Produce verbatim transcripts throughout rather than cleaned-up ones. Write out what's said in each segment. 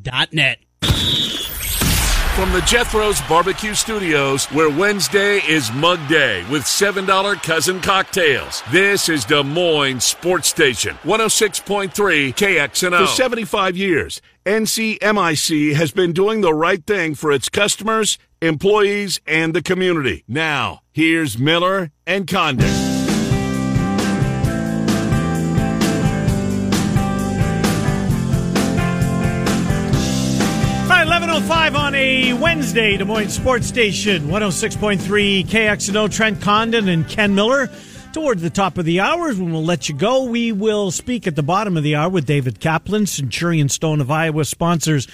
dot net. From the Jethro's Barbecue Studios, where Wednesday is Mug Day with seven dollar Cousin Cocktails. This is Des Moines Sports Station, one oh six point three K X N O. For seventy-five years, N C M I C has been doing the right thing for its customers, employees, and the community. Now, here's Miller and Condon. eleven oh five on a Wednesday, Des Moines Sports Station, one oh six point three K X N O, Trent Condon and Ken Miller. Toward the top of the hour, when we'll let you go, we will speak at the bottom of the hour with David Kaplan. Centurion Stone of Iowa sponsors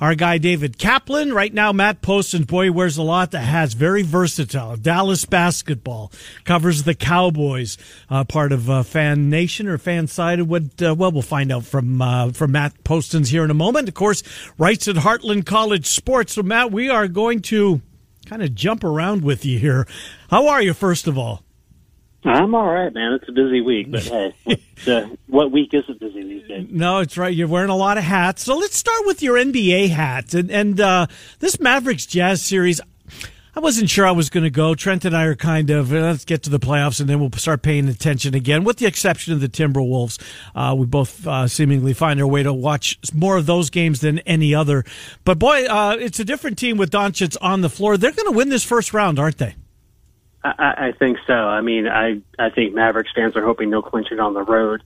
our guy David Kaplan. Right now, Matt Poston's boy wears a lot that has very versatile. Dallas basketball covers the Cowboys, uh, part of uh, Fan Nation or Fan Side. What? Uh, well, we'll find out from uh, from Matt Poston's here in a moment. Of course, writes at Heartland College Sports. So, Matt, we are going to kind of jump around with you here. How are you, first of all? I'm all right, man. It's a busy week, but hey, what, uh, what week isn't busy these days? No, it's right. You're wearing a lot of hats. So let's start with your N B A hat. And, and uh, this Mavericks Jazz series, I wasn't sure I was going to go. Trent and I are kind of, let's get to the playoffs, and then we'll start paying attention again, with the exception of the Timberwolves. Uh, we both uh, seemingly find our way to watch more of those games than any other. But, boy, uh, it's a different team with Doncic on the floor. They're going to win this first round, aren't they? I, I think so. I mean, I, I think Mavericks fans are hoping they'll clinch it on the road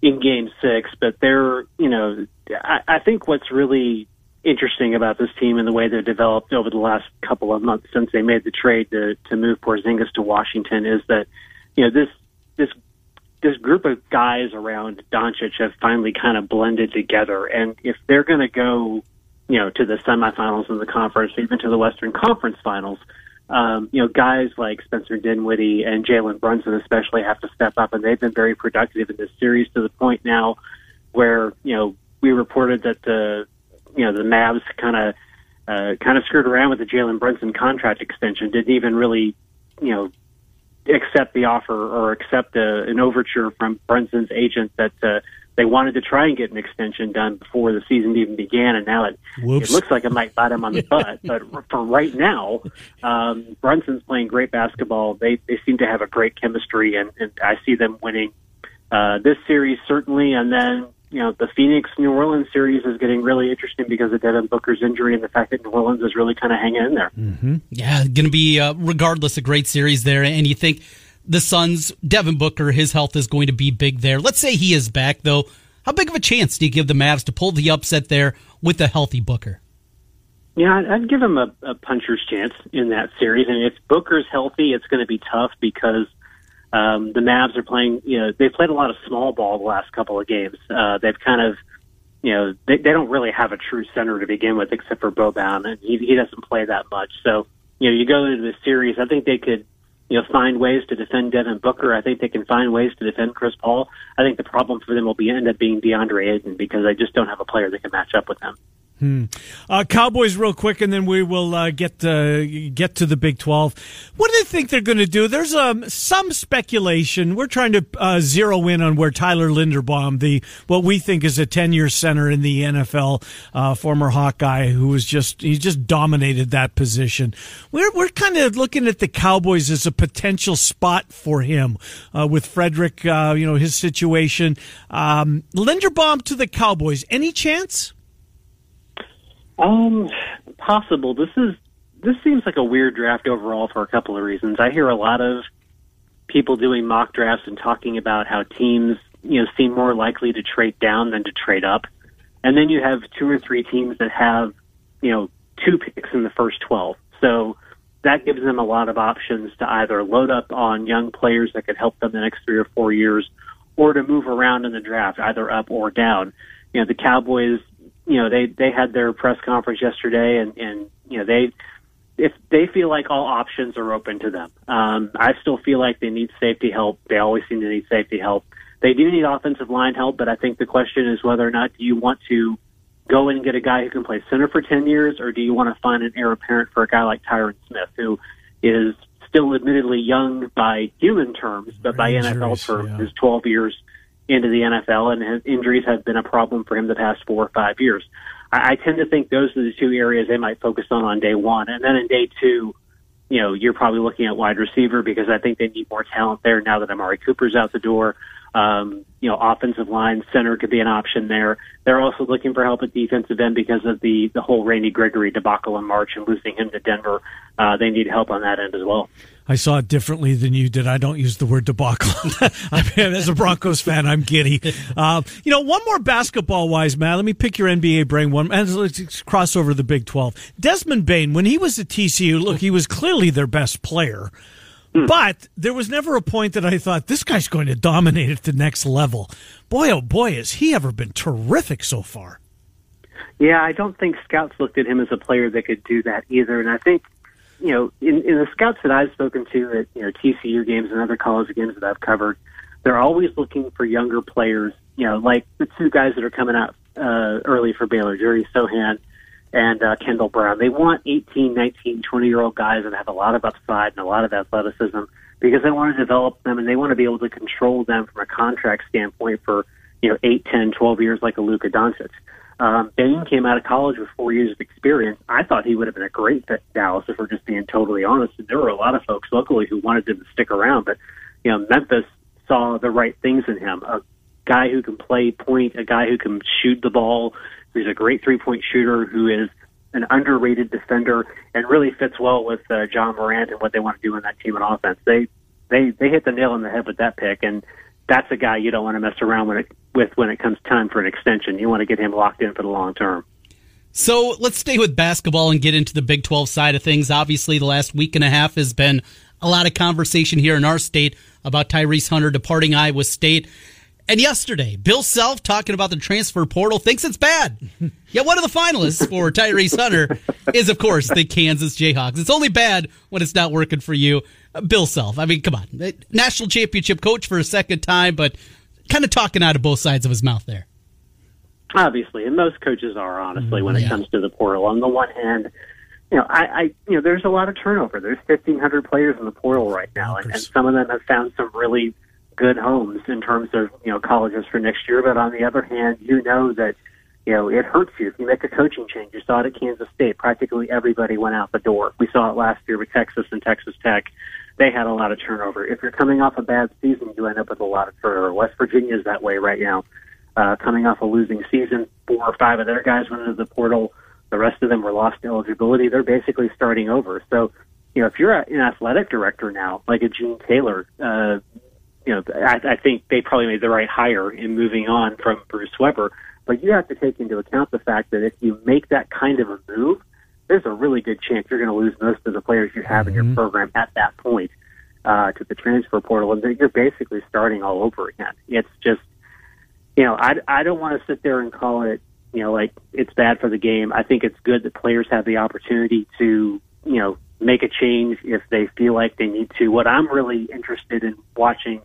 in Game six. But they're, you know, I, I think what's really interesting about this team and the way they've developed over the last couple of months since they made the trade to, to move Porzingis to Washington is that, you know, this this this group of guys around Doncic have finally kind of blended together. And if they're going to go, you know, to the semifinals in the conference, even to the Western Conference Finals, Um, you know, guys like Spencer Dinwiddie and Jalen Brunson especially have to step up, and they've been very productive in this series to the point now where, you know, we reported that the, you know, the Mavs kind of, uh, kind of screwed around with the Jalen Brunson contract extension, didn't even really, you know, accept the offer or accept a, an overture from Brunson's agent that, uh, they wanted to try and get an extension done before the season even began, and now it, it looks like it might bite him on the butt. But for right now, um, Brunson's playing great basketball. They they seem to have a great chemistry, and, and I see them winning uh, this series certainly. And then, you know, the Phoenix New Orleans series is getting really interesting because of Devin Booker's injury and the fact that New Orleans is really kind of hanging in there. Mm-hmm. Yeah, going to be uh, regardless a great series there, and you think. The Suns, Devin Booker, his health is going to be big there. Let's say he is back, though. How big of a chance do you give the Mavs to pull the upset there with a healthy Booker? Yeah, I'd give him a, a puncher's chance in that series. And if Booker's healthy, it's going to be tough because um, the Mavs are playing, you know, they've played a lot of small ball the last couple of games. Uh, they've kind of, you know, they, they don't really have a true center to begin with except for Boban, and he, he doesn't play that much. So, you know, you go into this series, I think they could, you know, find ways to defend Devin Booker. I think they can find ways to defend Chris Paul. I think the problem for them will be end up being DeAndre Ayton because they just don't have a player that can match up with them. Hmm. Uh, Cowboys real quick, and then we will uh, get uh, get to the Big twelve. What do they think they're going to do? There's um, some speculation. We're trying to uh, zero in on where Tyler Linderbaum, the what we think is a ten-year center in the N F L, uh, former Hawkeye, who was just he just dominated that position. We're we're kind of looking at the Cowboys as a potential spot for him uh, with Frederick. Uh, you know his situation. Um, Linderbaum to the Cowboys. Any chance? Um, possible. This is, this seems like a weird draft overall for a couple of reasons. I hear a lot of people doing mock drafts and talking about how teams, you know, seem more likely to trade down than to trade up. And then you have two or three teams that have, you know, two picks in the first twelve. So that gives them a lot of options to either load up on young players that could help them the next three or four years or to move around in the draft, either up or down. You know, the Cowboys, you know, they, they had their press conference yesterday, and, and, you know, they, if they feel like all options are open to them. Um, I still feel like they need safety help. They always seem to need safety help. They do need offensive line help, but I think the question is whether or not do you want to go in and get a guy who can play center for ten years, or do you want to find an heir apparent for a guy like Tyron Smith, who is still admittedly young by human terms, but by injuries, N F L terms, yeah. Is twelve years into the N F L, and his injuries have been a problem for him the past four or five years. I, I tend to think those are the two areas they might focus on on day one. And then in day two, you know, you're probably looking at wide receiver because I think they need more talent there now that Amari Cooper's out the door. Um, you know, offensive line, center could be an option there. They're also looking for help at defensive end because of the, the whole Randy Gregory debacle in March and losing him to Denver. Uh, they need help on that end as well. I saw it differently than you did. I don't use the word debacle. I mean, as a Broncos fan, I'm giddy. Uh, you know, one more basketball-wise, Matt. Let me pick your N B A brain one, and let's cross over to the Big twelve. Desmond Bain, when he was at T C U, look, he was clearly their best player. Mm. But there was never a point that I thought, this guy's going to dominate at the next level. Boy, oh boy, has he ever been terrific so far. Yeah, I don't think scouts looked at him as a player that could do that either, and I think, you know, in, in the scouts that I've spoken to at, you know, T C U games and other college games that I've covered, they're always looking for younger players, you know, like the two guys that are coming out uh, early for Baylor, Jerry Sohan and uh, Kendall Brown. They want eighteen, nineteen, twenty-year-old guys that have a lot of upside and a lot of athleticism because they want to develop them and they want to be able to control them from a contract standpoint for, you know, eight, ten, twelve years like a Luka Doncic. Um, Bain came out of college with four years of experience. I thought he would have been a great fit in Dallas, if we're just being totally honest. And there were a lot of folks locally who wanted him to stick around, but, you know, Memphis saw the right things in him. A guy who can play point, a guy who can shoot the ball, who's a great three-point shooter, who is an underrated defender, and really fits well with uh, John Morant and what they want to do on that team on offense. They, they, they hit the nail on the head with that pick, and that's a guy you don't want to mess around when it, with when it comes time for an extension. You want to get him locked in for the long term. So let's stay with basketball and get into the Big twelve side of things. Obviously, the last week and a half has been a lot of conversation here in our state about Tyrese Hunter departing Iowa State. And yesterday, Bill Self, talking about the transfer portal, thinks it's bad. Yet one of the finalists for Tyrese Hunter is, of course, the Kansas Jayhawks. It's only bad when it's not working for you. Bill Self, I mean, come on. National championship coach for a second time, but kind of talking out of both sides of his mouth there. Obviously, and most coaches are, honestly, when yeah. it comes to the portal. On the one hand, you know, I, I, you know, there's a lot of turnover. There's fifteen hundred players in the portal right now, and, and some of them have found some really good homes in terms of, you know, colleges for next year. But on the other hand, you know that, you know, it hurts you if you make a coaching change. You saw it at Kansas State. Practically everybody went out the door. We saw it last year with Texas and Texas Tech. They had a lot of turnover. If you're coming off a bad season, you end up with a lot of turnover. West Virginia is that way right now. Uh, coming off a losing season, four or five of their guys went into the portal. The rest of them were lost to eligibility. They're basically starting over. So, you know, if you're an athletic director now, like a Gene Taylor, uh, you know, I, I think they probably made the right hire in moving on from Bruce Weber. But you have to take into account the fact that if you make that kind of a move, there's a really good chance you're going to lose most of the players you have mm-hmm. in your program at that point uh, to the transfer portal, and you're basically starting all over again. It's just, you know, I, I don't want to sit there and call it, you know, like it's bad for the game. I think it's good that players have the opportunity to, you know, make a change if they feel like they need to. What I'm really interested in watching,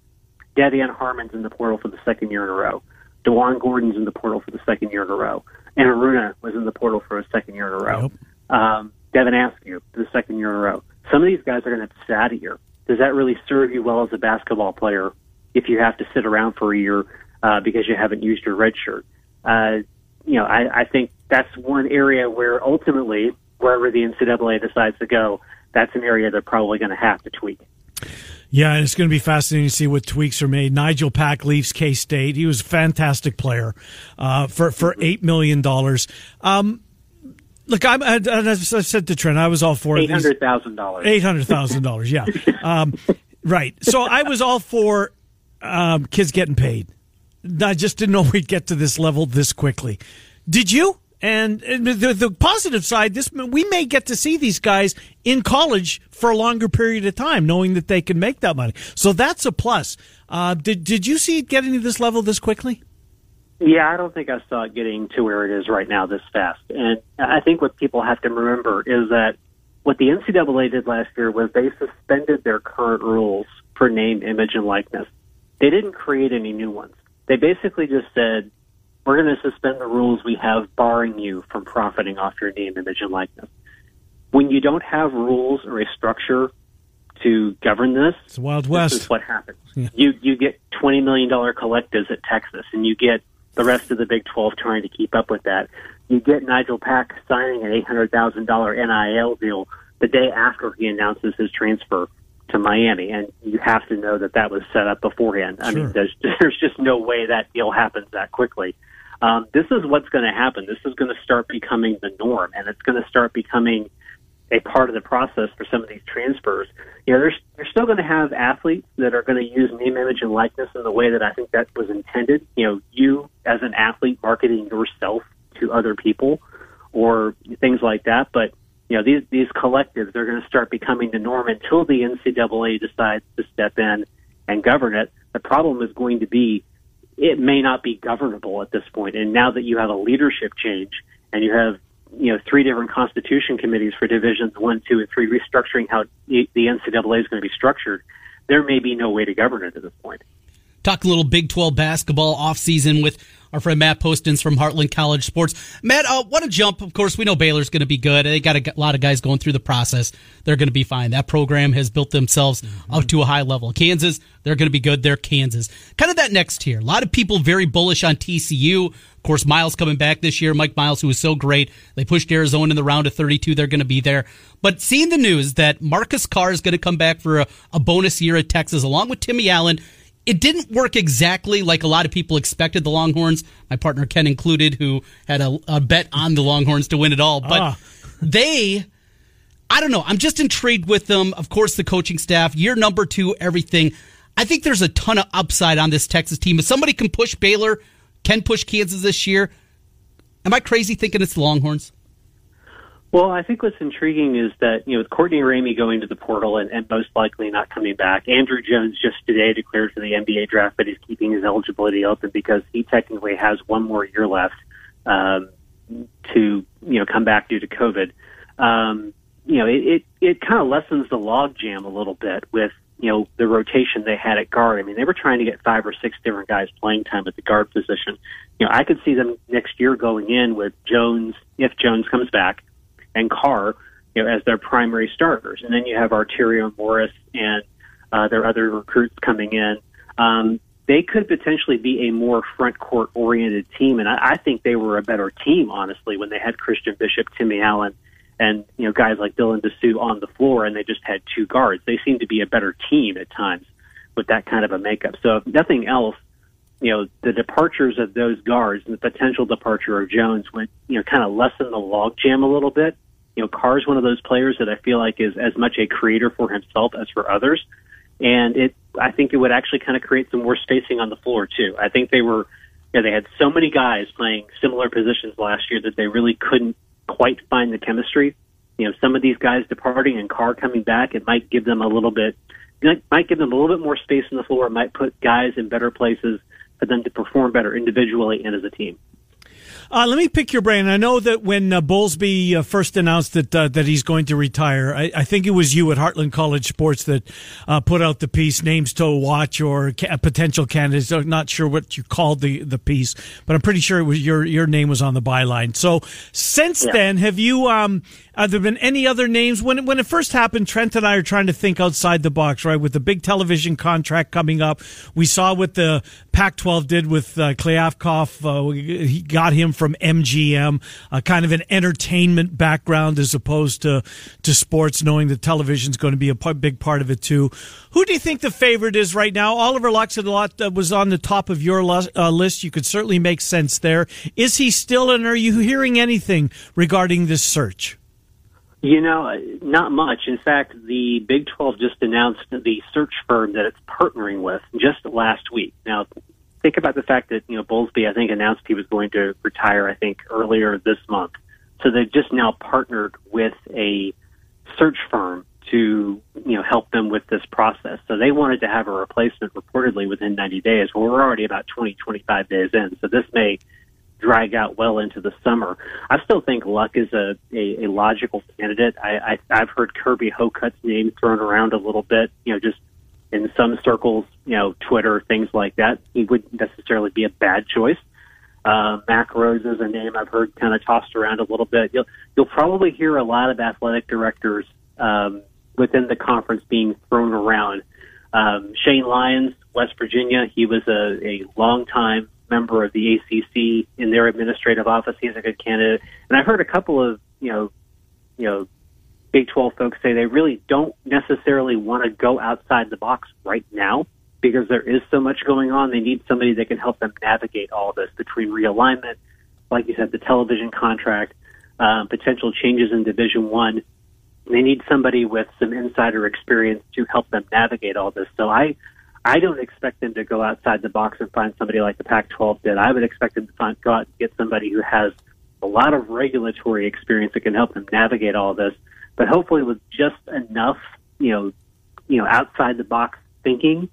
Devian Harmon's in the portal for the second year in a row. DeJuan Gordon's in the portal for the second year in a row. And Aruna was in the portal for a second year in a row. Yep. Um, Devin Askew for the second year in a row. Some of these guys are going to have to sit out a year. Does that really serve you well as a basketball player if you have to sit around for a year uh, because you haven't used your red shirt? Uh, you know, I, I think that's one area where ultimately, wherever the N C double A decides to go, that's an area they're probably going to have to tweak. Yeah, and it's going to be fascinating to see what tweaks are made. Nigel Pack leaves K-State. He was a fantastic player uh, for, for eight million dollars. Um, look, I'm, I, as I said to Trent, I was all for it. eight hundred thousand dollars. eight hundred thousand dollars, yeah. um, right. So I was all for um, kids getting paid. I just didn't know we'd get to this level this quickly. Did you? And, and the, the positive side, this we may get to see these guys in college for a longer period of time, knowing that they can make that money. So that's a plus. Uh, did did you see it getting to this level this quickly? Yeah, I don't think I saw it getting to where it is right now this fast. And I think what people have to remember is that what the N C double A did last year was they suspended their current rules for name, image, and likeness. They didn't create any new ones. They basically just said, we're going to suspend the rules we have barring you from profiting off your name, image, and likeness. When you don't have rules or a structure to govern this, it's Wild West. This is what happens. Yeah. You you get twenty million dollars collectives at Texas, and you get the rest of the Big twelve trying to keep up with that. You get Nigel Pack signing an eight hundred thousand dollars N I L deal the day after he announces his transfer to Miami, and you have to know that that was set up beforehand. Sure. I mean, there's, there's just no way that deal happens that quickly. Um, this is what's going to happen. This is going to start becoming the norm, and it's going to start becoming a part of the process for some of these transfers. You know, there's, they're still going to have athletes that are going to use name, image, and likeness in the way that I think that was intended. You know, you as an athlete marketing yourself to other people or things like that. But, you know, these, these collectives, they're going to start becoming the norm until the N C double A decides to step in and govern it. The problem is going to be it may not be governable at this point. And now that you have a leadership change and you have, you know, three different constitution committees for divisions one, two, and three restructuring how the N C double A is going to be structured, there may be no way to govern it at this point. Talk a little Big twelve basketball offseason with our friend Matt Poston from Heartland College Sports. Matt, uh, what a jump. Of course, we know Baylor's going to be good. They got a lot of guys going through the process. They're going to be fine. That program has built themselves mm-hmm. up to a high level. Kansas, they're going to be good. They're Kansas. Kind of that next tier. A lot of people very bullish on T C U. Of course, Miles coming back this year. Mike Miles, who was so great. They pushed Arizona in the round of thirty-two. They're going to be there. But seeing the news that Marcus Carr is going to come back for a, a bonus year at Texas, along with Timmy Allen, it didn't work exactly like a lot of people expected, the Longhorns, my partner Ken included, who had a, a bet on the Longhorns to win it all. But ah. they, I don't know, I'm just intrigued with them. Of course, the coaching staff, year number two, everything. I think there's a ton of upside on this Texas team. If somebody can push Baylor, can push Kansas this year, am I crazy thinking it's the Longhorns? Well, I think what's intriguing is that, you know, with Courtney Ramey going to the portal and, and most likely not coming back, Andrew Jones just today declared for the N B A draft that he's keeping his eligibility open because he technically has one more year left um, to, you know, come back due to COVID. Um, you know, it it, it kind of lessens the logjam a little bit with, you know, the rotation they had at guard. I mean, they were trying to get five or six different guys playing time at the guard position. You know, I could see them next year going in with Jones, if Jones comes back, and Carr, you know, as their primary starters. And then you have Arterio Morris and uh, their other recruits coming in. Um, they could potentially be a more front court-oriented team, and I, I think they were a better team, honestly, when they had Christian Bishop, Timmy Allen, and, you know, guys like Dylan DeSue on the floor, and they just had two guards. They seemed to be a better team at times with that kind of a makeup. So if nothing else, you know, the departures of those guards and the potential departure of Jones went, you know, kind of lessen the logjam a little bit. You know, Carr's one of those players that I feel like is as much a creator for himself as for others. And it, I think it would actually kind of create some more spacing on the floor, too. I think they were, you know, they had so many guys playing similar positions last year that they really couldn't quite find the chemistry. You know, some of these guys departing and Carr coming back, it might give them a little bit, it might give them a little bit more space on the floor. It might put guys in better places for them to perform better individually and as a team. Uh, let me pick your brain. I know that when uh, Bowlesby uh, first announced that uh, that he's going to retire, I, I think it was you at Heartland College Sports that uh, put out the piece, names to watch or ca- potential candidates. I'm not sure what you called the, the piece, but I'm pretty sure it was your your name was on the byline. So since yeah. then, have you? Um, have there been any other names? When when it first happened, Trent and I are trying to think outside the box, right? With the big television contract coming up, we saw what the Pac twelve did with uh, Klyavkov. Uh, he got him from M G M, uh, kind of an entertainment background as opposed to, to sports, knowing that television's going to be a p- big part of it too. Who do you think the favorite is right now? Oliver Luck said a lot uh, was on the top of your lo- uh, list. You could certainly make sense there. Is he still, and are you hearing anything regarding this search? You know, not much. In fact, the Big twelve just announced the search firm that it's partnering with just last week. Now, think about the fact that, you know, Bowlesby, I think, announced he was going to retire, I think, earlier this month. So they've just now partnered with a search firm to, you know, help them with this process. So they wanted to have a replacement reportedly within ninety days. Well, we're already about twenty, twenty-five days in. So this may drag out well into the summer. I still think Luck is a, a, a logical candidate. I, I, I've heard Kirby Hokut's name thrown around a little bit, you know, just in some circles, you know, Twitter, things like that. He wouldn't necessarily be a bad choice. Uh, Mac Rose is a name I've heard kind of tossed around a little bit. You'll, you'll probably hear a lot of athletic directors um, within the conference being thrown around. Um, Shane Lyons, West Virginia, he was a, a long-time member of the A C C in their administrative office. He's a good candidate. And I've heard a couple of, you know, you know, Big twelve folks say they really don't necessarily want to go outside the box right now because there is so much going on. They need somebody that can help them navigate all this between realignment, like you said, the television contract, um, potential changes in Division One. They need somebody with some insider experience to help them navigate all this. So I, I don't expect them to go outside the box and find somebody like the Pac twelve did. I would expect them to find, go out and get somebody who has a lot of regulatory experience that can help them navigate all this, but hopefully with just enough, you know, you know, outside the box thinking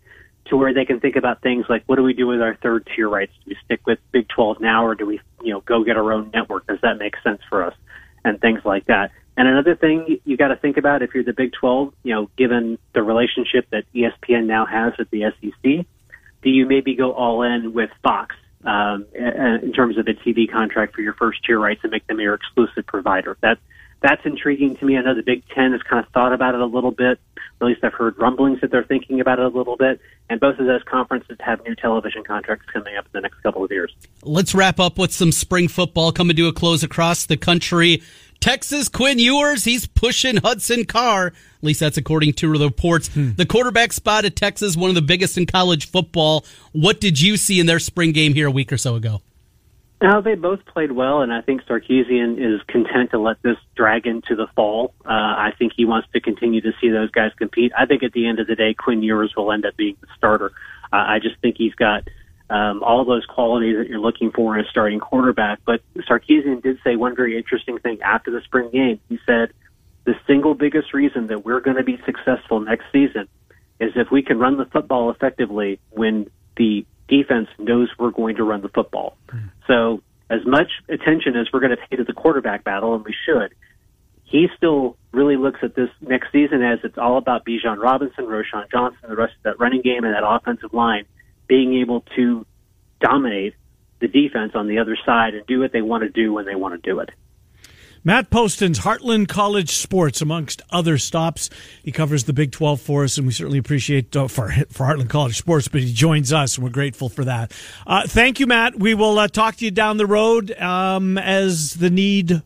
to where they can think about things like, what do we do with our third tier rights? Do we stick with Big twelve now, or do we, you know, go get our own network? Does that make sense for us? And things like that. And another thing you got to think about if you're the Big twelve, you know, given the relationship that E S P N now has with the S E C, do you maybe go all in with Fox um, in terms of a T V contract for your first tier rights and make them your exclusive provider? That that's intriguing to me. I know the Big Ten has kind of thought about it a little bit. At least I've heard rumblings that they're thinking about it a little bit. And both of those conferences have new television contracts coming up in the next couple of years. Let's wrap up with some spring football coming to a close across the country. Texas, Quinn Ewers, he's pushing Hudson Carr. At least that's according to reports. Hmm. The quarterback spot at Texas, one of the biggest in college football. What did you see in their spring game here a week or so ago? Now, they both played well, and I think Sarkisian is content to let this drag into the fall. Uh, I think he wants to continue to see those guys compete. I think at the end of the day, Quinn Ewers will end up being the starter. Uh, I just think he's got um, all those qualities that you're looking for in a starting quarterback. But Sarkisian did say one very interesting thing after the spring game. He said, the single biggest reason that we're going to be successful next season is if we can run the football effectively when the defense knows we're going to run the football. So as much attention as we're going to pay to the quarterback battle, and we should, he still really looks at this next season as it's all about Bijan Robinson, Roschon Johnson, the rest of that running game and that offensive line being able to dominate the defense on the other side and do what they want to do when they want to do it. Matt Poston's Heartland College Sports, amongst other stops. He covers the Big twelve for us, and we certainly appreciate uh, for, for Heartland College Sports, but he joins us, and we're grateful for that. Uh, thank you, Matt. We will uh, talk to you down the road um, as the need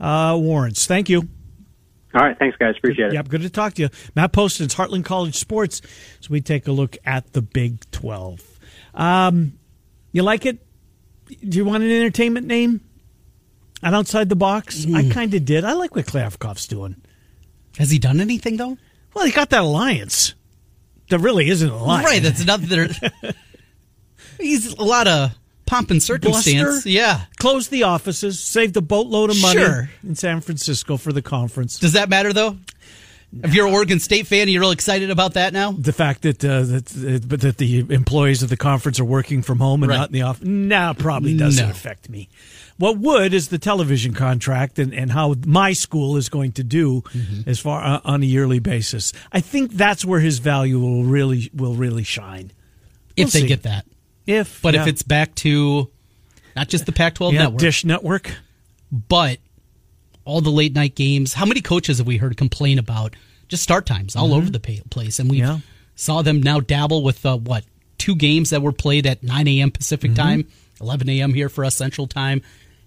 uh, warrants. Thank you. All right. Thanks, guys. Appreciate it. Yep, good to talk to you. Matt Poston's Heartland College Sports, so we take a look at the Big twelve. Um, you like it? Do you want an entertainment name? And outside the box, mm. I kind of did. I like what Klyavkov's doing. Has he done anything, though? Well, he got that alliance. There really isn't an alliance. Right, that's another... He's a lot of pomp and circumstance. Bluster, yeah. Closed the offices, saved a boatload of money sure. in San Francisco for the conference. Does that matter, though? If you're an Oregon State fan, are you real excited about that now? The fact that uh, that, that the employees of the conference are working from home and right. not in the office? Nah, probably doesn't no. affect me. What would is the television contract and, and how my school is going to do mm-hmm. as far uh, on a yearly basis. I think that's where his value will really will really shine. We'll if they see. Get that. If, But yeah. if it's back to not just the Pac twelve yeah, network. Dish Network. But all the late night games. How many coaches have we heard complain about just start times all mm-hmm. over the place? And we yeah. saw them now dabble with, uh, what, two games that were played at nine a.m. Pacific mm-hmm. time, eleven a.m. here for us Central time.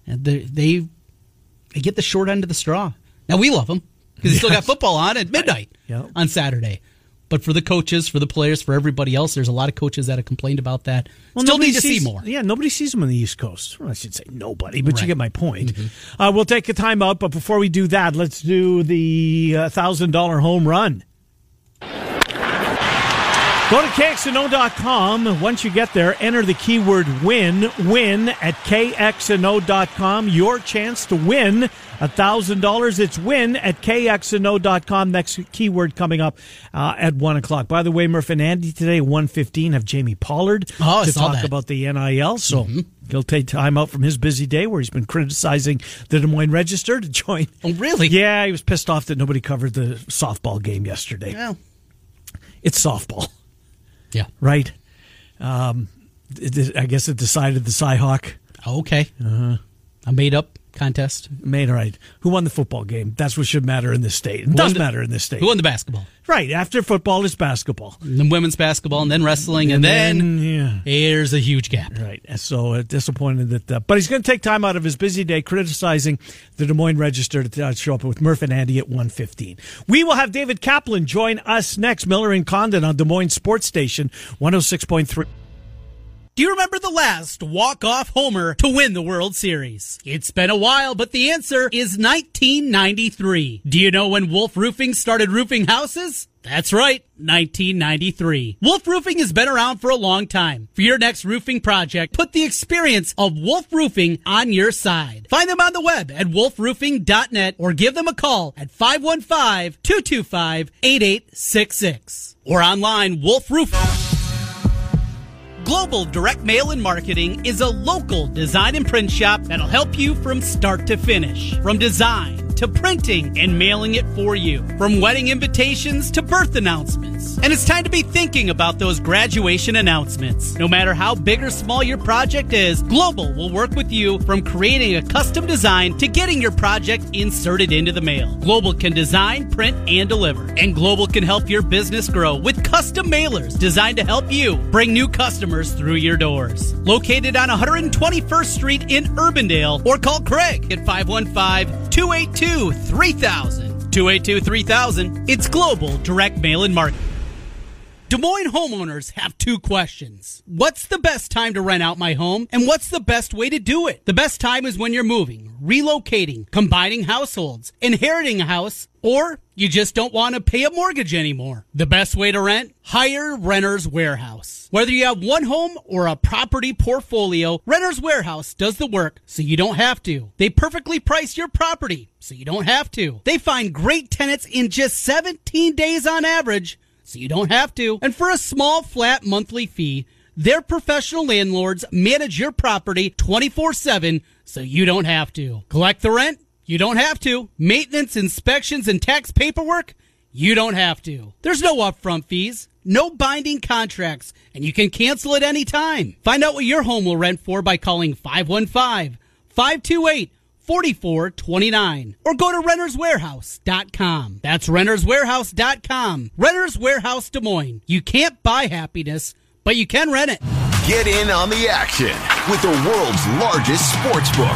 And they, they they get the short end of the straw. Now, we love them because they yes. still got football on at midnight right. yep. on Saturday. But for the coaches, for the players, for everybody else, there's a lot of coaches that have complained about that. Well, still need to sees, see more. Yeah, nobody sees them on the East Coast. Well, I should say nobody, but right. you get my point. Mm-hmm. Uh, we'll take a time out, but before we do that, let's do the uh, one thousand dollars home run. Go to K X N O dot com. Once you get there, enter the keyword win, win at K X N O dot com. Your chance to win one thousand dollars. It's win at K X N O dot com. Next keyword coming up uh, at one o'clock. By the way, Murph and Andy today, one fifteen, have Jamie Pollard oh, to talk that. about the N I L. So mm-hmm. he'll take time out from his busy day where he's been criticizing the Des Moines Register to join. Oh, really? Yeah, he was pissed off that nobody covered the softball game yesterday. Well, it's softball. Yeah. Right? Um, it, I guess it decided the Cy Hawk. Okay. Uh-huh. I made up. contest. Main, right. Who won the football game? That's what should matter in this state. It does the, matter in this state. Who won the basketball? Right. After football is basketball. And then women's basketball, and then wrestling, and, and then, then yeah. There's a huge gap. Right. So uh, disappointed that... Uh, but he's going to take time out of his busy day criticizing the Des Moines Register to uh, show up with Murph and Andy at one fifteen. We will have David Kaplan join us next. Miller and Condon on Des Moines Sports Station one oh six point three. Do you remember the last walk-off homer to win the World Series? It's been a while, but the answer is nineteen ninety-three. Do you know when Wolf Roofing started roofing houses? That's right, nineteen ninety-three. Wolf Roofing has been around for a long time. For your next roofing project, put the experience of Wolf Roofing on your side. Find them on the web at wolf roofing dot net or give them a call at five one five, two two five, eight eight six six. Or online, Wolf Roofing. Global Direct Mail and Marketing is a local design and print shop that'll help you from start to finish. From design to printing and mailing it for you. From wedding invitations to birth announcements. And it's time to be thinking about those graduation announcements. No matter how big or small your project is, Global will work with you from creating a custom design to getting your project inserted into the mail. Global can design, print, and deliver. And Global can help your business grow with custom mailers designed to help you bring new customers through your doors. Located on one hundred twenty-first street in Urbandale, or call Craig at five one five, two eight two, three thousand. two eight two, three thousand. It's Global Direct Mail and Marketing. Des Moines homeowners have two questions. What's the best time to rent out my home? And what's the best way to do it? The best time is when you're moving, relocating, combining households, inheriting a house, or you just don't want to pay a mortgage anymore. The best way to rent? Hire Renters Warehouse. Whether you have one home or a property portfolio, Renters Warehouse does the work so you don't have to. They perfectly price your property so you don't have to. They find great tenants in just seventeen days on average, so you don't have to. And for a small, flat monthly fee, their professional landlords manage your property twenty-four seven, so you don't have to. Collect the rent? You don't have to. Maintenance, inspections, and tax paperwork? You don't have to. There's no upfront fees, no binding contracts, and you can cancel at any time. Find out what your home will rent for by calling five one five, five two eight, four four two nine or go to renters warehouse dot com. That's renters warehouse dot com. Renters Warehouse Des Moines. You can't buy happiness, but you can rent it. Get in on the action with the world's largest sports book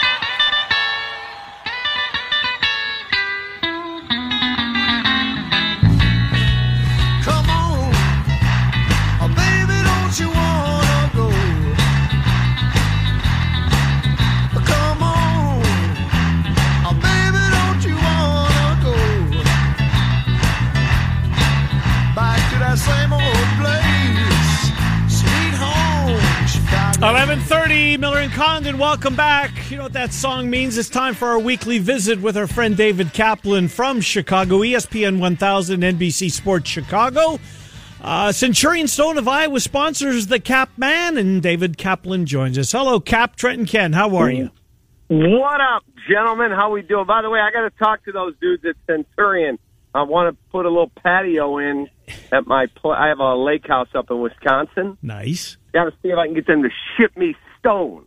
eleven thirty, Miller and Condon, welcome back. You know what that song means? It's time for our weekly visit with our friend David Kaplan from Chicago, E S P N one thousand, N B C Sports Chicago. Uh, Centurion Stone of Iowa sponsors the Cap Man, and David Kaplan joins us. Hello, Cap, Trent, and Ken. How are you? What up, gentlemen? How we doing? By the way, I got to talk to those dudes at Centurion. I want to put a little patio in at my pl- I have a lake house up in Wisconsin. Nice. Got to see if I can get them to ship me stone.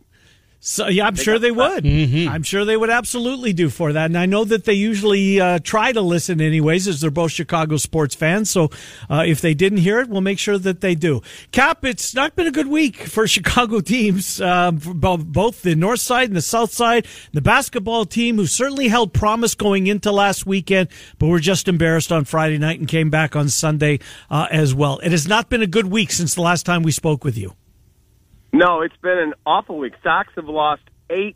So yeah, I'm they sure they stuff. would. Mm-hmm. I'm sure they would absolutely do for that. And I know that they usually uh, try to listen anyways, as they're both Chicago sports fans. So uh, if they didn't hear it, we'll make sure that they do. Cap, it's not been a good week for Chicago teams, uh, for both the north side and the south side. The basketball team, who certainly held promise going into last weekend, but were just embarrassed on Friday night and came back on Sunday uh, as well. It has not been a good week since the last time we spoke with you. No, it's been an awful week. Sox have lost eight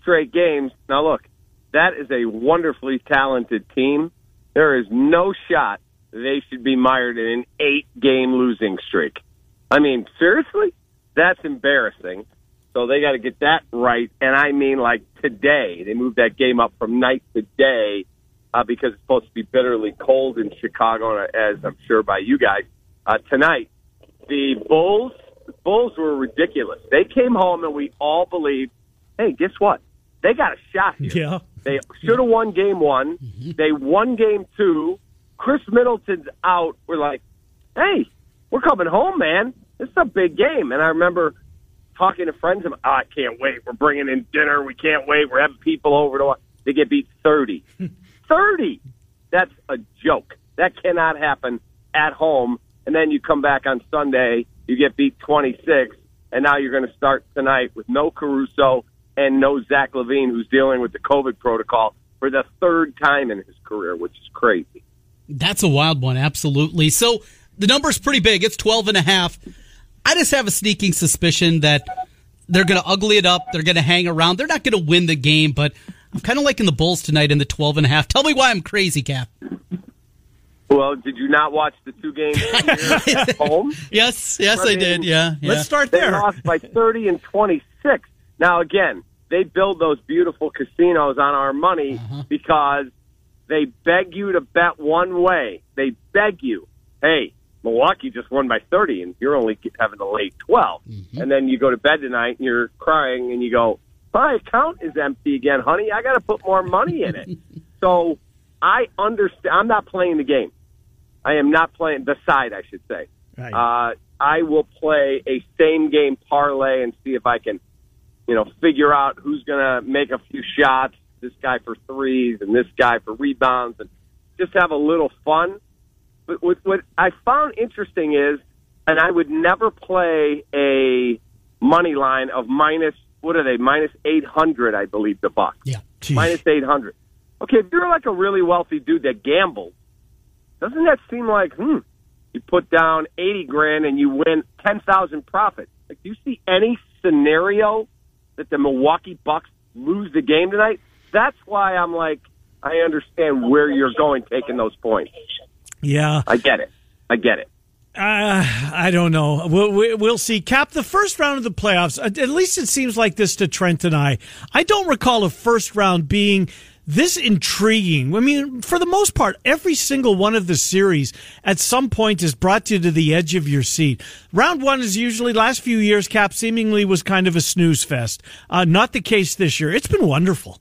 straight games. Now, look, that is a wonderfully talented team. There is no shot they should be mired in an eight-game losing streak. I mean, seriously? That's embarrassing. So they got to get that right. And I mean, like, today. They moved that game up from night to day uh, because it's supposed to be bitterly cold in Chicago, as I'm sure by you guys, uh, tonight. The Bulls, the Bulls were ridiculous. They came home and we all believed, hey, guess what? They got a shot here. Yeah. They should have won game one. Mm-hmm. They won game two. Chris Middleton's out. We're like, hey, we're coming home, man. This is a big game. And I remember talking to friends of mine, oh, I can't wait. We're bringing in dinner. We can't wait. We're having people over to watch. They get beat thirty. thirty! That's a joke. That cannot happen at home. And then you come back on Sunday, you get beat twenty-six, and now you're going to start tonight with no Caruso and no Zach LaVine, who's dealing with the COVID protocol for the third time in his career, which is crazy. That's a wild one, absolutely. So the number's pretty big. It's twelve and a half. I just have a sneaking suspicion that they're going to ugly it up. They're going to hang around. They're not going to win the game, but I'm kind of liking the Bulls tonight in the twelve and a half. Tell me why I'm crazy, Cap. Well, did you not watch the two games at home? Yes, yes, I, mean, I did, yeah, yeah. Let's start there. They lost by thirty and twenty-six. Now, again, they build those beautiful casinos on our money uh-huh. because they beg you to bet one way. They beg you, hey, Milwaukee just won by thirty, and you're only having a late twelve. Mm-hmm. And then you go to bed tonight, and you're crying, and you go, my account is empty again, honey. I got to put more money in it. So I understand. I'm not playing the game. I am not playing the side, I should say. Right. Uh, I will play a same-game parlay and see if I can, you know, figure out who's going to make a few shots, this guy for threes and this guy for rebounds, and just have a little fun. But what, what I found interesting is, and I would never play a money line of minus, what are they, minus eight hundred, I believe, the Bucks. Yeah, geez. Minus eight hundred. Okay, if you're like a really wealthy dude that gambles, doesn't that seem like, hmm, you put down eighty grand and you win ten thousand profit? Like, do you see any scenario that the Milwaukee Bucks lose the game tonight? That's why I'm like, I understand where you're going taking those points. Yeah. I get it. I get it. Uh, I don't know. We'll, we'll see. Cap, the first round of the playoffs, at least it seems like this to Trent and I, I don't recall a first round being this intriguing. I mean, for the most part, every single one of the series at some point has brought you to the edge of your seat. Round one is usually, last few years, Cap, seemingly was kind of a snooze fest. Uh, not the case this year. It's been wonderful.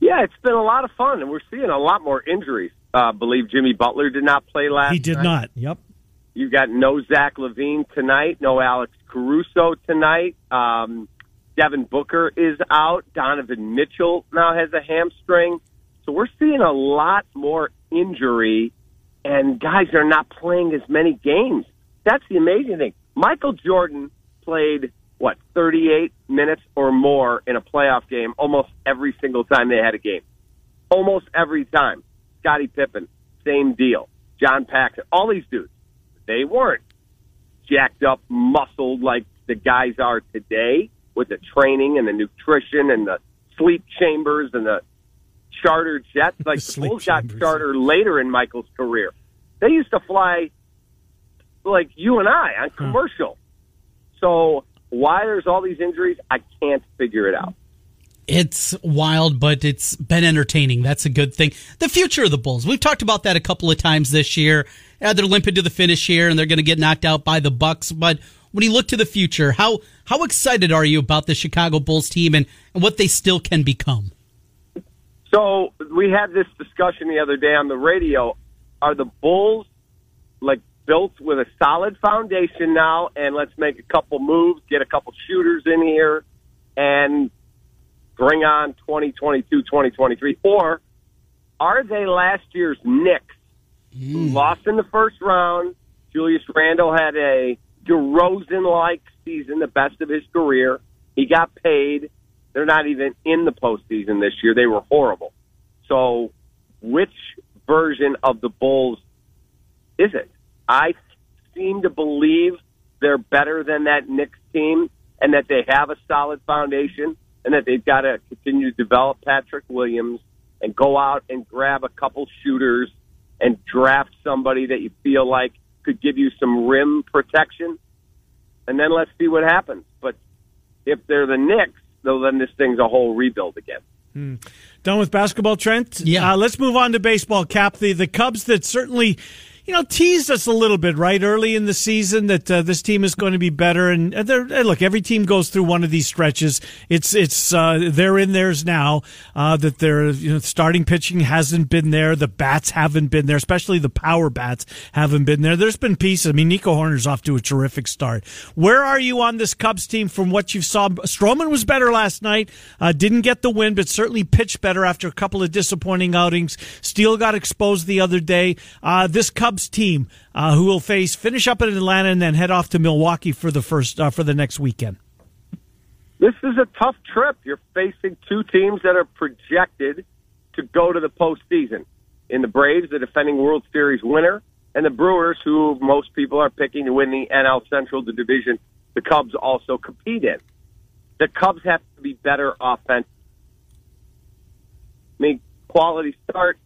Yeah, it's been a lot of fun, and we're seeing a lot more injuries. I uh, believe Jimmy Butler did not play last night. He did night. not, yep. You got no Zach LaVine tonight, no Alex Caruso tonight. Um Devin Booker is out. Donovan Mitchell now has a hamstring. So we're seeing a lot more injury, and guys are not playing as many games. That's the amazing thing. Michael Jordan played, what, thirty-eight minutes or more in a playoff game almost every single time they had a game. Almost every time. Scottie Pippen, same deal. John Paxson, all these dudes, they weren't jacked up, muscled like the guys are today, with the training and the nutrition and the sleep chambers and the charter jets. Like the, the Bulls chambers. Got charter later in Michael's career. They used to fly like you and I on commercial. Huh. So why there's all these injuries, I can't figure it out. It's wild, but it's been entertaining. That's a good thing. The future of the Bulls. We've talked about that a couple of times this year. Yeah, they're limping to the finish here, and they're going to get knocked out by the Bucks. But when you look to the future, how how excited are you about the Chicago Bulls team and, and what they still can become? So we had this discussion the other day on the radio. Are the Bulls like built with a solid foundation now, and let's make a couple moves, get a couple shooters in here, and bring on twenty twenty-two, twenty twenty-three, or are they last year's Knicks? Mm. Lost in the first round. Julius Randle had a DeRozan-like season, the best of his career. He got paid. They're not even in the postseason this year. They were horrible. So which version of the Bulls is it? I seem to believe they're better than that Knicks team and that they have a solid foundation, and that they've got to continue to develop Patrick Williams and go out and grab a couple shooters and draft somebody that you feel like could give you some rim protection. And then let's see what happens. But if they're the Knicks, though, then this thing's a whole rebuild again. Hmm. Done with basketball, Trent? Yeah. Uh, let's move on to baseball, Cap. The, the Cubs that certainly, you know, teased us a little bit, right, early in the season that uh, this team is going to be better. And they're, look, every team goes through one of these stretches. It's it's uh, they're in theirs now uh, that their you know, starting pitching hasn't been there. The bats haven't been there, especially the power bats haven't been there. There's been pieces. I mean, Nico Horner's off to a terrific start. Where are you on this Cubs team from what you saw? Stroman was better last night, uh, didn't get the win, but certainly pitched better after a couple of disappointing outings. Steele got exposed the other day. Uh, this Cubs team uh, who will face finish up in Atlanta and then head off to Milwaukee for the first uh, for the next weekend. This is a tough trip. You're facing two teams that are projected to go to the postseason. In the Braves, the defending World Series winner, and the Brewers, who most people are picking to win the N L Central, the division the Cubs also compete in. The Cubs have to be better offense. I mean, quality start,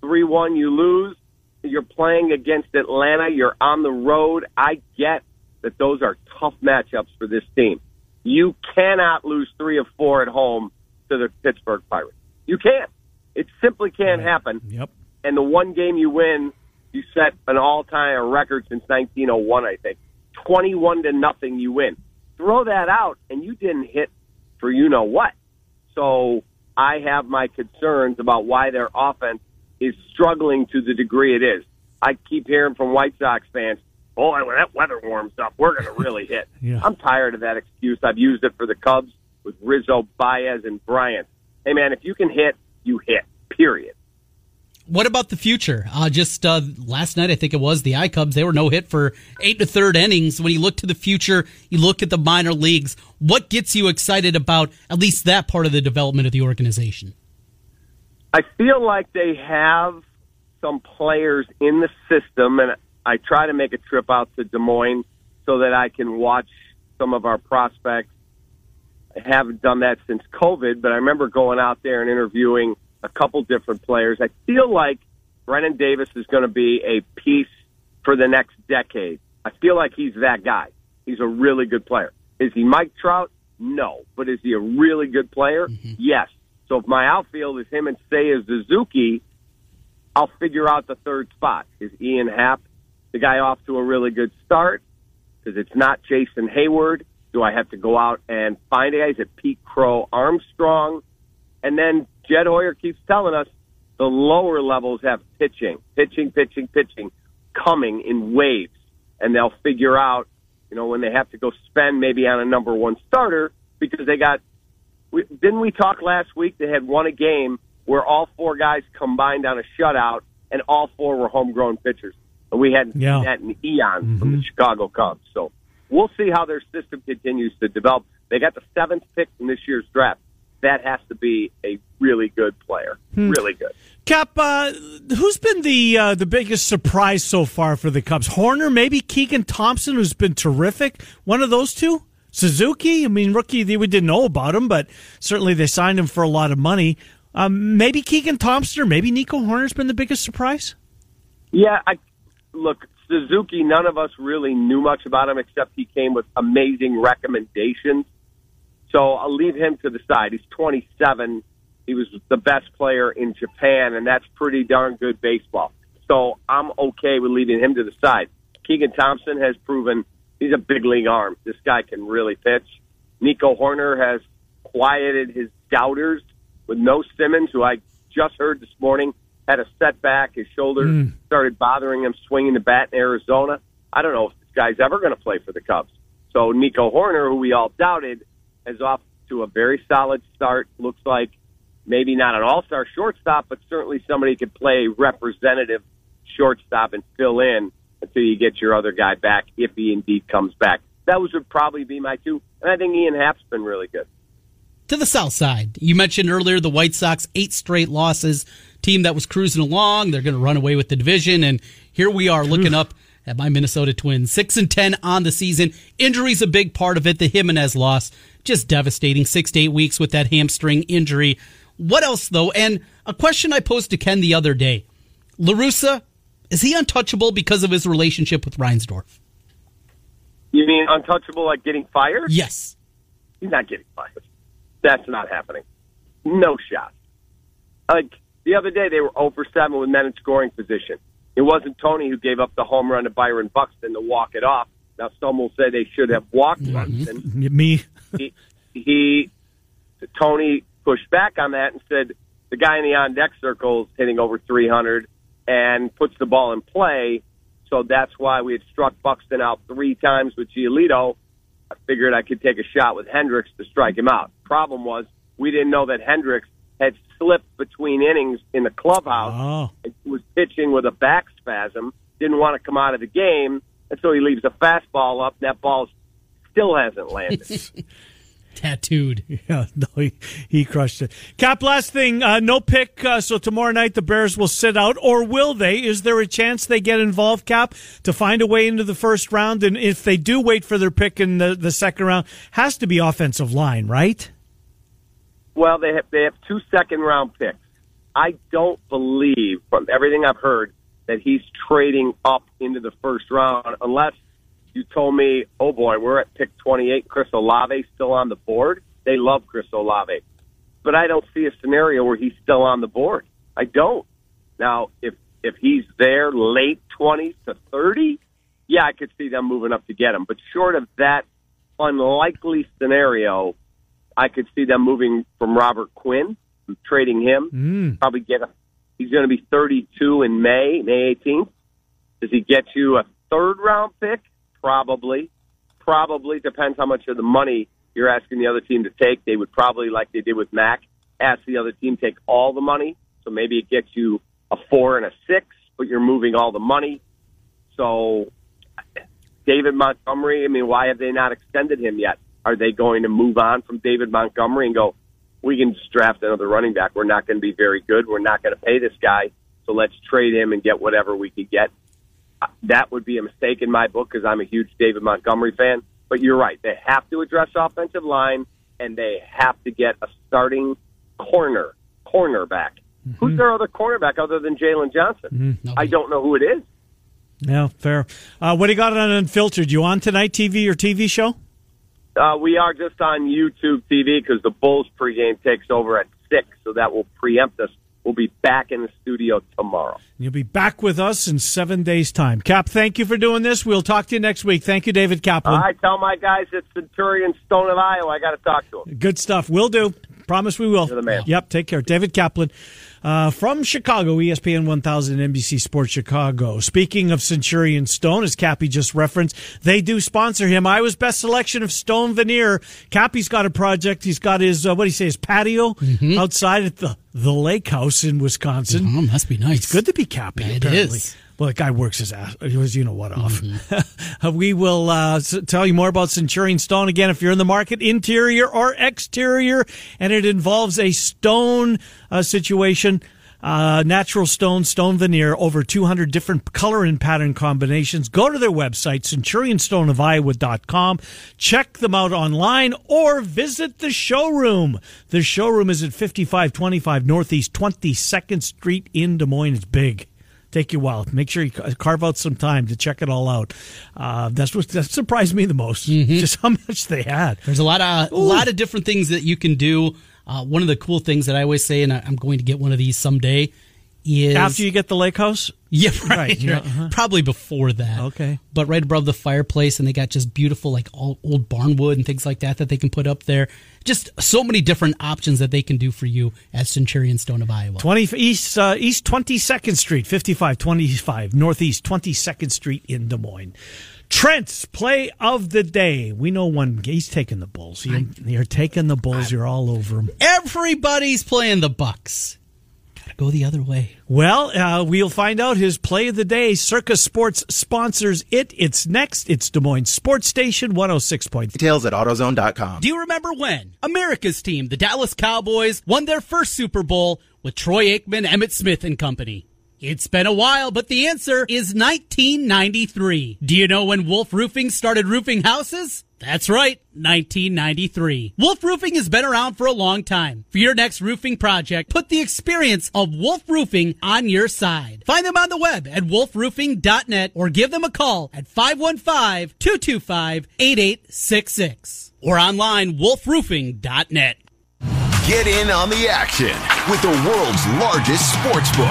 three one, you lose. You're playing against Atlanta. You're on the road. I get that those are tough matchups for this team. You cannot lose three of four at home to the Pittsburgh Pirates. You can't. It simply can't happen. Yep. And the one game you win, you set an all-time record since nineteen oh one, I think. twenty-one to nothing you win. Throw that out, and you didn't hit for you-know-what. So I have my concerns about why their offense is struggling to the degree it is. I keep hearing from White Sox fans, oh, when that weather warms up, we're going to really hit. Yeah. I'm tired of that excuse. I've used it for the Cubs with Rizzo, Baez, and Bryant. Hey, man, if you can hit, you hit, period. What about the future? Uh, just uh, last night, I think it was, the I-Cubs, they were no-hit for eight to third innings. When you look to the future, you look at the minor leagues, what gets you excited about at least that part of the development of the organization? I feel like they have some players in the system, and I try to make a trip out to Des Moines so that I can watch some of our prospects. I haven't done that since COVID, but I remember going out there and interviewing a couple different players. I feel like Brennan Davis is going to be a piece for the next decade. I feel like he's that guy. He's a really good player. Is he Mike Trout? No. But is he a really good player? Mm-hmm. Yes. So if my outfield is him and Seiya Suzuki, I'll figure out the third spot. Is Ian Happ the guy off to a really good start? Because it's not Jason Hayward. Do I have to go out and find a guy? Is it Pete Crow Armstrong? And then Jed Hoyer keeps telling us the lower levels have pitching, pitching, pitching, pitching coming in waves. And they'll figure out, you know, when they have to go spend maybe on a number one starter because they got – We, didn't we talk last week they had won a game where all four guys combined on a shutout and all four were homegrown pitchers? And we hadn't yeah. seen that in eons mm-hmm. from the Chicago Cubs. So we'll see how their system continues to develop. They got the seventh pick in this year's draft. That has to be a really good player. Hmm. Really good. Cap, uh, who's been the uh, the biggest surprise so far for the Cubs? Horner, maybe Keegan Thompson, who's been terrific. One of those two? Suzuki, I mean, rookie, we didn't know about him, but certainly they signed him for a lot of money. Um, maybe Keegan Thompson, maybe Nico Horner's been the biggest surprise? Yeah, I, look, Suzuki, none of us really knew much about him except he came with amazing recommendations. So I'll leave him to the side. He's twenty-seven. He was the best player in Japan, and that's pretty darn good baseball. So I'm okay with leaving him to the side. Keegan Thompson has proven he's a big league arm. This guy can really pitch. Nico Horner has quieted his doubters with No Simmons, who I just heard this morning had a setback. His shoulder mm. started bothering him swinging the bat in Arizona. I don't know if this guy's ever going to play for the Cubs. So Nico Horner, who we all doubted, is off to a very solid start. Looks like maybe not an all-star shortstop, but certainly somebody could play representative shortstop and fill in until you get your other guy back, if he indeed comes back. That would probably be my two, and I think Ian Happ's been really good. To the south side, you mentioned earlier the White Sox, eight straight losses, team that was cruising along. They're going to run away with the division, and here we are looking up at my Minnesota Twins, six and ten on the season. Injury's a big part of it. The Jimenez loss, just devastating, six to eight weeks with that hamstring injury. What else, though? And a question I posed to Ken the other day, La Russa, is he untouchable because of his relationship with Reinsdorf? You mean untouchable like getting fired? Yes. He's not getting fired. That's not happening. no shot. Like, the other day, they were zero for seven with men in scoring position. It wasn't Tony who gave up the home run to Byron Buxton to walk it off. Now, some will say they should have walked Buxton. Me. he, he, Tony pushed back on that and said, the guy in the on-deck circle is hitting over three hundred and puts the ball in play. So that's why we had struck Buxton out three times with Giolito. I figured I could take a shot with Hendricks to strike him out. Problem was, we didn't know that Hendricks had slipped between innings in the clubhouse. Oh. And was pitching with a back spasm, didn't want to come out of the game, and so he leaves a fastball up, and that ball still hasn't landed. Tattooed. Yeah, no, he, he crushed it. Cap, last thing, uh, no pick, uh, so tomorrow night the Bears will sit out, or will they? Is there a chance they get involved, Cap, to find a way into the first round? And if they do wait for their pick in the, the second round, has to be offensive line, right? Well, they have, they have two second-round picks. I don't believe, from everything I've heard, that he's trading up into the first round, unless you told me, oh, boy, we're at pick twenty-eight, Chris Olave's still on the board. They love Chris Olave. But I don't see a scenario where he's still on the board. I don't. Now, if if he's there late twenties to thirty, yeah, I could see them moving up to get him. But short of that unlikely scenario, I could see them moving from Robert Quinn, trading him. Mm. Probably get a, he's going to be thirty-two in May, May eighteenth. Does he get you a third-round pick? Probably. Probably. Depends how much of the money you're asking the other team to take. They would probably, like they did with Mac, ask the other team to take all the money. So maybe it gets you a four and a six, but you're moving all the money. So David Montgomery, I mean, why have they not extended him yet? Are they going to move on from David Montgomery and go, we can just draft another running back. We're not going to be very good. We're not going to pay this guy, so let's trade him and get whatever we could get. That would be a mistake in my book because I'm a huge David Montgomery fan. But you're right. They have to address offensive line, and they have to get a starting corner, cornerback. Mm-hmm. Who's their other cornerback other than Jalen Johnson? Mm-hmm. I don't know who it is. Yeah, fair. Uh, what do you got on Unfiltered? You on tonight, T V or T V show? Uh, we are just on YouTube T V because the Bulls pregame takes over at six, so that will preempt us. We'll be back in the studio tomorrow. You'll be back with us in seven days' time. Cap, thank you for doing this. We'll talk to you next week. Thank you, David Kaplan. I tell my guys it's Centurion Stone of Iowa. I got to talk to them. Good stuff. Will do. Promise we will. You're the man. Yep, take care. David Kaplan uh, from Chicago, E S P N one thousand, N B C Sports Chicago. Speaking of Centurion Stone, as Cappy just referenced, they do sponsor him. Iowa's best selection of stone veneer. Cappy's got a project. He's got his, uh, what do you say, his patio mm-hmm. outside at the The Lake House in Wisconsin. Oh, must be nice. It's good to be Cappy, yeah, apparently. It is. Well, the guy works his ass, you know what, off. Mm-hmm. We will uh, tell you more about Centurion Stone again if you're in the market, interior or exterior, and it involves a stone uh, situation. Uh, natural stone, stone veneer, over two hundred different color and pattern combinations. Go to their website, centurion stone of iowa dot com. Check them out online or visit the showroom. The showroom is at fifty-five twenty-five Northeast twenty-second Street in Des Moines. It's big. Take your wallet. Make sure you carve out some time to check it all out. Uh, that's what that surprised me the most, mm-hmm. just how much they had. There's a lot of, a lot of different things that you can do. Uh, one of the cool things that I always say, and I'm going to get one of these someday, is... After you get the lake house? Yeah, right. right. right. Uh-huh. Probably before that. Okay. But right above the fireplace, and they got just beautiful, like, all old barnwood and things like that that they can put up there. Just so many different options that they can do for you at Centurion Stone of Iowa. twenty, East, uh, East twenty-second Street, fifty-five twenty-five, Northeast twenty-second Street in Des Moines. Trent's play of the day. We know one. He's taking the Bulls. You're, you're taking the Bulls. You're all over them. Everybody's playing the Bucks. Gotta go the other way. Well, uh, we'll find out his play of the day. Circus Sports sponsors it. It's next. It's Des Moines Sports Station one oh six point three. Details at AutoZone dot com. Do you remember when America's team, the Dallas Cowboys, won their first Super Bowl with Troy Aikman, Emmitt Smith, and company? It's been a while, but the answer is nineteen ninety-three. Do you know when Wolf Roofing started roofing houses? That's right, nineteen ninety-three. Wolf Roofing has been around for a long time. For your next roofing project, put the experience of Wolf Roofing on your side. Find them on the web at wolf roofing dot net or give them a call at five one five, two two five, eight eight six six or online wolf roofing dot net. Get in on the action with the world's largest sports book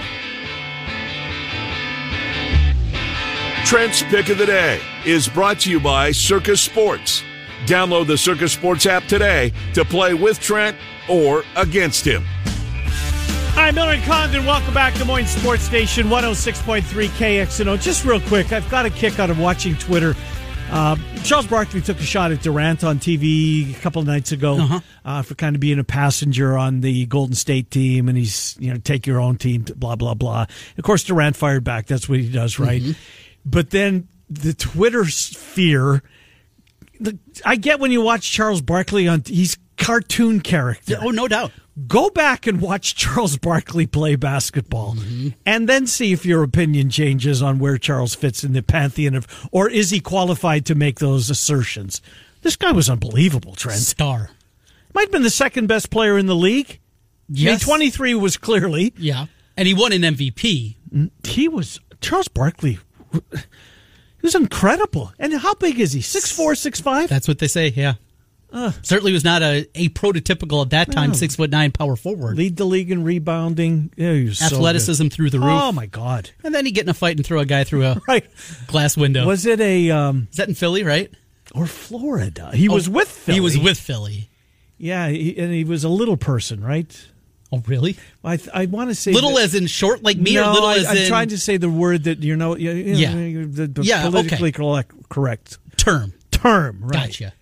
Trent's Pick of the Day is brought to you by Circa Sports. Download the Circa Sports app today to play with Trent or against him. Hi, Miller and Condon. Welcome back to Des Moines Sports Station one oh six point three K X N O. Just real quick, I've got a kick out of watching Twitter. Uh, Charles Barkley took a shot at Durant on T V a couple of nights ago uh-huh. uh, for kind of being a passenger on the Golden State team, and he's, you know, take your own team, blah, blah, blah. Of course, Durant fired back. That's what he does, right? Mm-hmm. But then the Twitter sphere, the, I get when you watch Charles Barkley on, he's cartoon character. Oh, no doubt. Go back and watch Charles Barkley play basketball mm-hmm. and then see if your opinion changes on where Charles fits in the pantheon of, or is he qualified to make those assertions? This guy was unbelievable, Trent. Star. Might have been the second best player in the league. Yes. I mean, twenty-three was clearly. Yeah. And he won an M V P. He was, Charles Barkley. He was incredible. And how big is he? six four, six five? That's what they say, yeah. Uh, Certainly was not a, a prototypical at that time six foot nine power forward. Lead the league in rebounding. Yeah, he was athleticism so through the roof. Oh, my God. And then he'd get in a fight and throw a guy through a right. glass window. Was it a... Um, is that in Philly, right? Or Florida. He oh, was with Philly. He was with Philly. Yeah, he, and he was a little person, right? Oh, really? I I want to say... Little that, as in short like me no, or little I, as I'm in... I'm trying to say the word that, you know, you, you yeah. know the, the yeah, politically okay. correct, correct. Term. Term, right. Gotcha.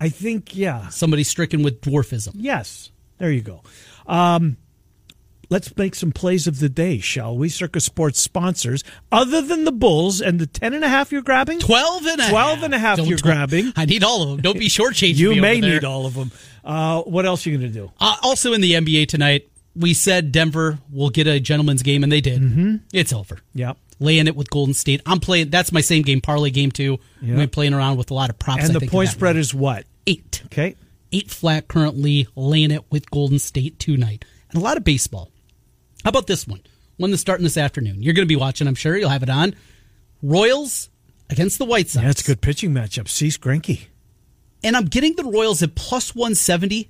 I think, yeah. Somebody stricken with dwarfism. Yes. There you go. Um, let's make some plays of the day, shall we? Circa Sports sponsors. Other than the Bulls and the ten and a half you're grabbing? twelve and a half. twelve and a half Don't you're t- grabbing. I need all of them. Don't be shortchanging you me You may over there. Need all of them. Uh, what else are you going to do? Uh, also in the N B A tonight, we said Denver will get a gentleman's game, and they did. Mm-hmm. It's over. Yeah, laying it with Golden State. I'm playing. That's my same game parlay game too. Yep. We're playing around with a lot of props. And I the think point spread is what? Eight. Okay, eight flat currently. Laying it with Golden State tonight, and a lot of baseball. How about this one? One that's starting this afternoon. You're going to be watching. I'm sure you'll have it on. Royals against the White Sox. Yeah, that's a good pitching matchup. Cease Greinke. And I'm getting the Royals at plus one seventy.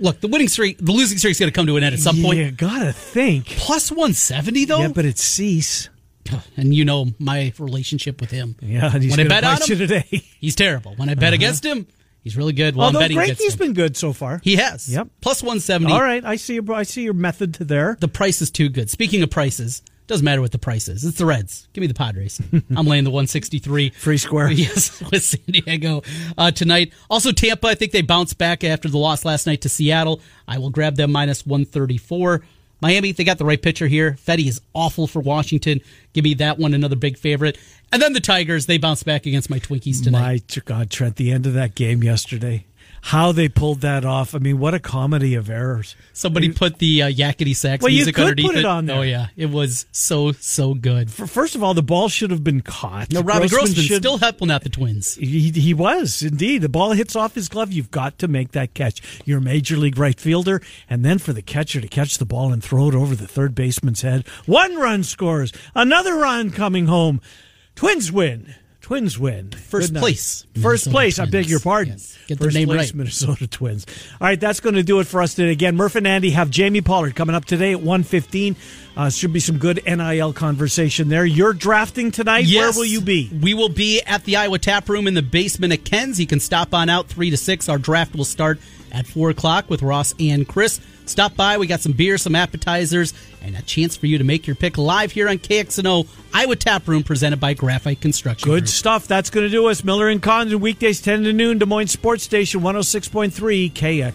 Look, the winning streak, the losing streak's going to come to an end at some point. You gotta think plus one seventy though. Yeah, but it's Cease, and you know my relationship with him. Yeah, and he's when I bet on him today, he's terrible. When I bet uh-huh. against him, he's really good. Well, although I'm betting Greinke's against him. Been good so far. He has. Yep, plus one seventy. All right, I see. Your, I see your method to there. The price is too good. Speaking of prices, doesn't matter what the price is. It's the Reds. Give me the Padres. I'm laying the one sixty-three. Free square. Yes, with San Diego uh, tonight. Also, Tampa, I think they bounced back after the loss last night to Seattle. I will grab them minus one thirty-four. Miami, they got the right pitcher here. Fetty is awful for Washington. Give me that one, another big favorite. And then the Tigers, they bounce back against my Twinkies tonight. My God, Trent, the end of that game yesterday. How they pulled that off. I mean, what a comedy of errors. Somebody put the uh, yakety sax well, music underneath it. Well, you could put it on there. Oh, yeah. It was so, so good. For, first of all, the ball should have been caught. No, Robbie Grossman, Grossman should... still helping out the Twins. He, he was, indeed. The ball hits off his glove. You've got to make that catch. You're a major league right fielder. And then for the catcher to catch the ball and throw it over the third baseman's head. One run scores. Another run coming home. Twins win. Twins win. First place. First Minnesota place. Twins. I beg your pardon. Yes. Get the First name place, right. Minnesota Twins. All right, that's going to do it for us today. Again, Murph and Andy have Jamie Pollard coming up today at one fifteen. Uh, should be some good N I L conversation there. You're drafting tonight. Yes. Where will you be? We will be at the Iowa Tap Room in the basement at Ken's. You can stop on out three to six. Our draft will start at four o'clock with Ross and Chris. Stop by. We got some beer, some appetizers, and a chance for you to make your pick live here on K X N O Iowa Tap Room, presented by Graphite Construction. Good Group. Stuff. That's going to do us. Miller and Condon, weekdays ten to noon, Des Moines Sports Station one oh six point three K X N O.